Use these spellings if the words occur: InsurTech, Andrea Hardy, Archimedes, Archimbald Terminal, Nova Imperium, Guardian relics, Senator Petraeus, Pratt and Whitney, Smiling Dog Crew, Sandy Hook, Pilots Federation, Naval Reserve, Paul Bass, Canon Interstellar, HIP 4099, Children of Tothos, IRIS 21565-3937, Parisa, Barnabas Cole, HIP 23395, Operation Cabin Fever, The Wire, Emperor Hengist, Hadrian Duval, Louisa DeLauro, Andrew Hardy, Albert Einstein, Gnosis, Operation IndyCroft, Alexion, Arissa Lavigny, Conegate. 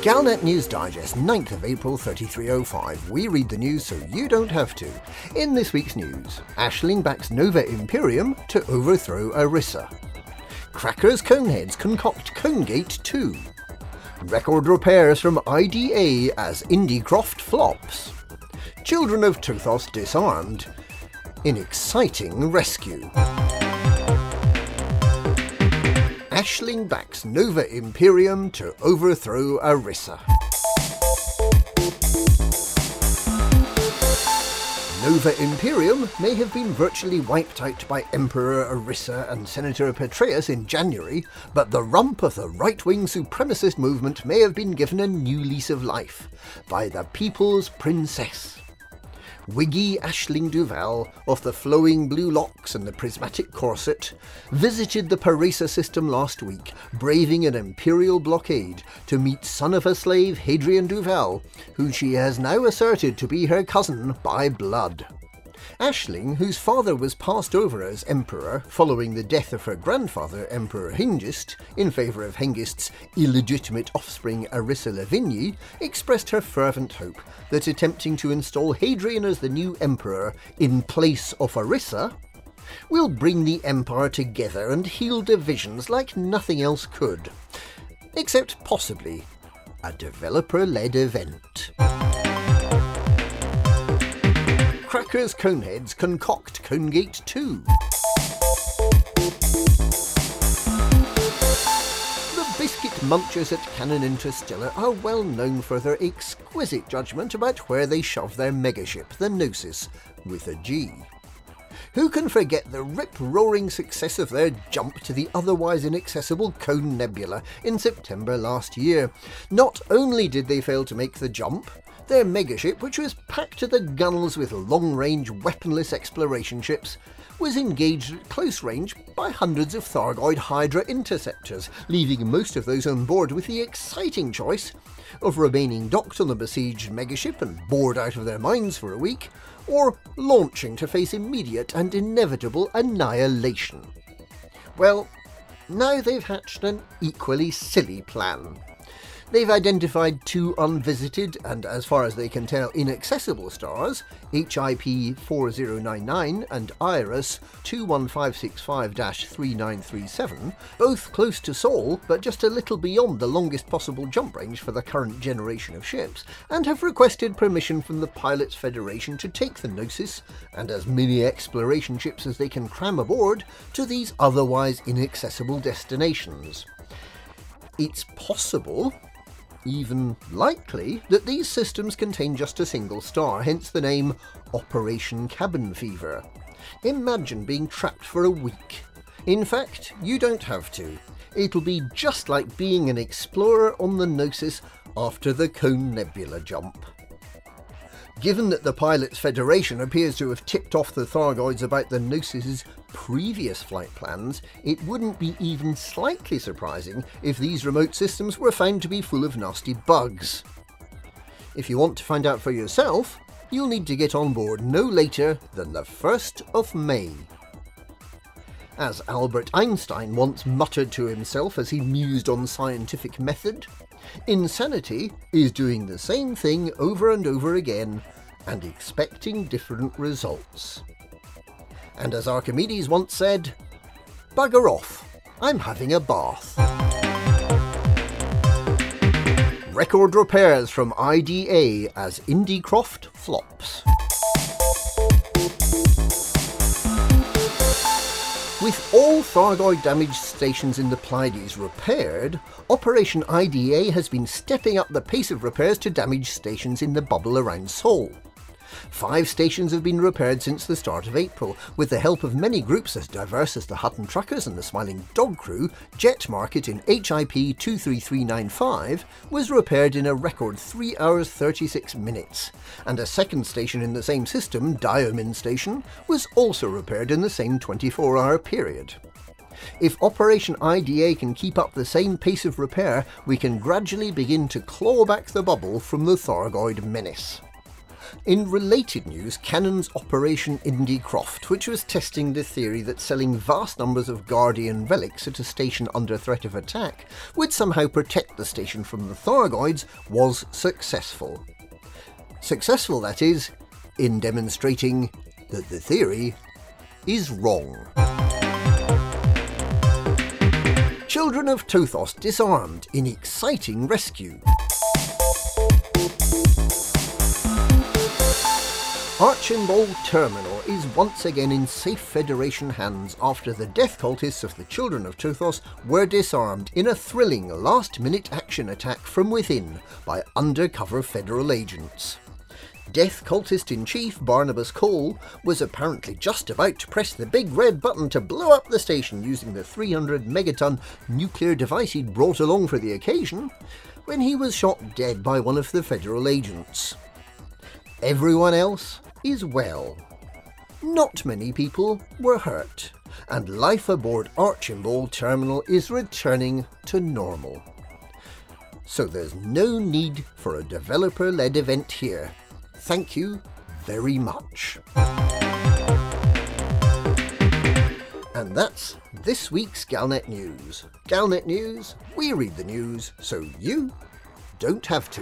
Galnet News Digest, 9th of April 3305. We read the news so you don't have to. In this week's news, Aisling backs Nova Imperium to overthrow Arissa. Crackers Coneheads concoct Conegate 2. Record repairs from IDA as IndyCroft flops. Children of Tothos disarmed. In exciting rescue. Aisling backs Nova Imperium to overthrow Arissa. Nova Imperium may have been virtually wiped out by Emperor Arissa and Senator Petraeus in January, but the rump of the right-wing supremacist movement may have been given a new lease of life by the People's Princess. Wiggy Aisling Duval, of the flowing blue locks and the prismatic corset, visited the Parisa system last week, braving an imperial blockade, to meet son of a slave Hadrian Duval, who she has now asserted to be her cousin by blood. Aisling, whose father was passed over as emperor following the death of her grandfather, Emperor Hengist, in favour of Hengist's illegitimate offspring Arissa Lavigny, expressed her fervent hope that attempting to install Hadrian as the new emperor in place of Arissa will bring the empire together and heal divisions like nothing else could, except possibly a developer-led event. Crackers Coneheads concoct Conegate 2. The biscuit munchers at Canon Interstellar are well known for their exquisite judgment about where they shove their megaship, the Gnosis, with a G. Who can forget the rip-roaring success of their jump to the otherwise inaccessible Cone Nebula in September last year? Not only did they fail to make the jump, their megaship, which was packed to the gunnels with long-range weaponless exploration ships, was engaged at close range by hundreds of Thargoid Hydra Interceptors, leaving most of those on board with the exciting choice of remaining docked on the besieged megaship and bored out of their minds for a week, or launching to face immediate and inevitable annihilation. Well, now they've hatched an equally silly plan. They've identified two unvisited and, as far as they can tell, inaccessible stars, HIP 4099 and IRIS 21565-3937, both close to Sol but just a little beyond the longest possible jump range for the current generation of ships, and have requested permission from the Pilots Federation to take the Gnosis and as many exploration ships as they can cram aboard to these otherwise inaccessible destinations. It's possible, even likely, that these systems contain just a single star, hence the name Operation Cabin Fever. Imagine being trapped for a week. In fact, you don't have to. It'll be just like being an explorer on the Gnosis after the Cone Nebula jump. Given that the Pilots Federation appears to have tipped off the Thargoids about the Gnosis' previous flight plans, it wouldn't be even slightly surprising if these remote systems were found to be full of nasty bugs. If you want to find out for yourself, you'll need to get on board no later than the 1st of May. As Albert Einstein once muttered to himself as he mused on scientific method, insanity is doing the same thing over and over again and expecting different results. And as Archimedes once said, "Bugger off, I'm having a bath." Record repairs from IDA as IndyCroft flops. With all Thargoid damaged stations in the Pleiades repaired, Operation IDA has been stepping up the pace of repairs to damaged stations in the bubble around Sol. 5 stations have been repaired since the start of April, with the help of many groups as diverse as the Hutton Truckers and the Smiling Dog Crew. Jet Market in HIP 23395 was repaired in a record 3 hours 36 minutes, and a second station in the same system, Diomin Station, was also repaired in the same 24-hour period. If Operation IDA can keep up the same pace of repair, we can gradually begin to claw back the bubble from the Thargoid menace. In related news, Canon's Operation IndyCroft, which was testing the theory that selling vast numbers of Guardian relics at a station under threat of attack would somehow protect the station from the Thargoids, was successful. Successful, that is, in demonstrating that the theory is wrong. Children of Tothos disarmed in exciting rescue. Archimbald Terminal is once again in safe Federation hands after the death cultists of the Children of Tothos were disarmed in a thrilling last-minute action attack from within by undercover Federal agents. Death cultist-in-chief Barnabas Cole was apparently just about to press the big red button to blow up the station using the 300 megaton nuclear device he'd brought along for the occasion, when he was shot dead by one of the Federal agents. Everyone else is well. Not many people were hurt, and life aboard Archimbald Terminal is returning to normal. So there's no need for a developer-led event here. Thank you very much. And that's this week's Galnet News. Galnet News, we read the news so you don't have to.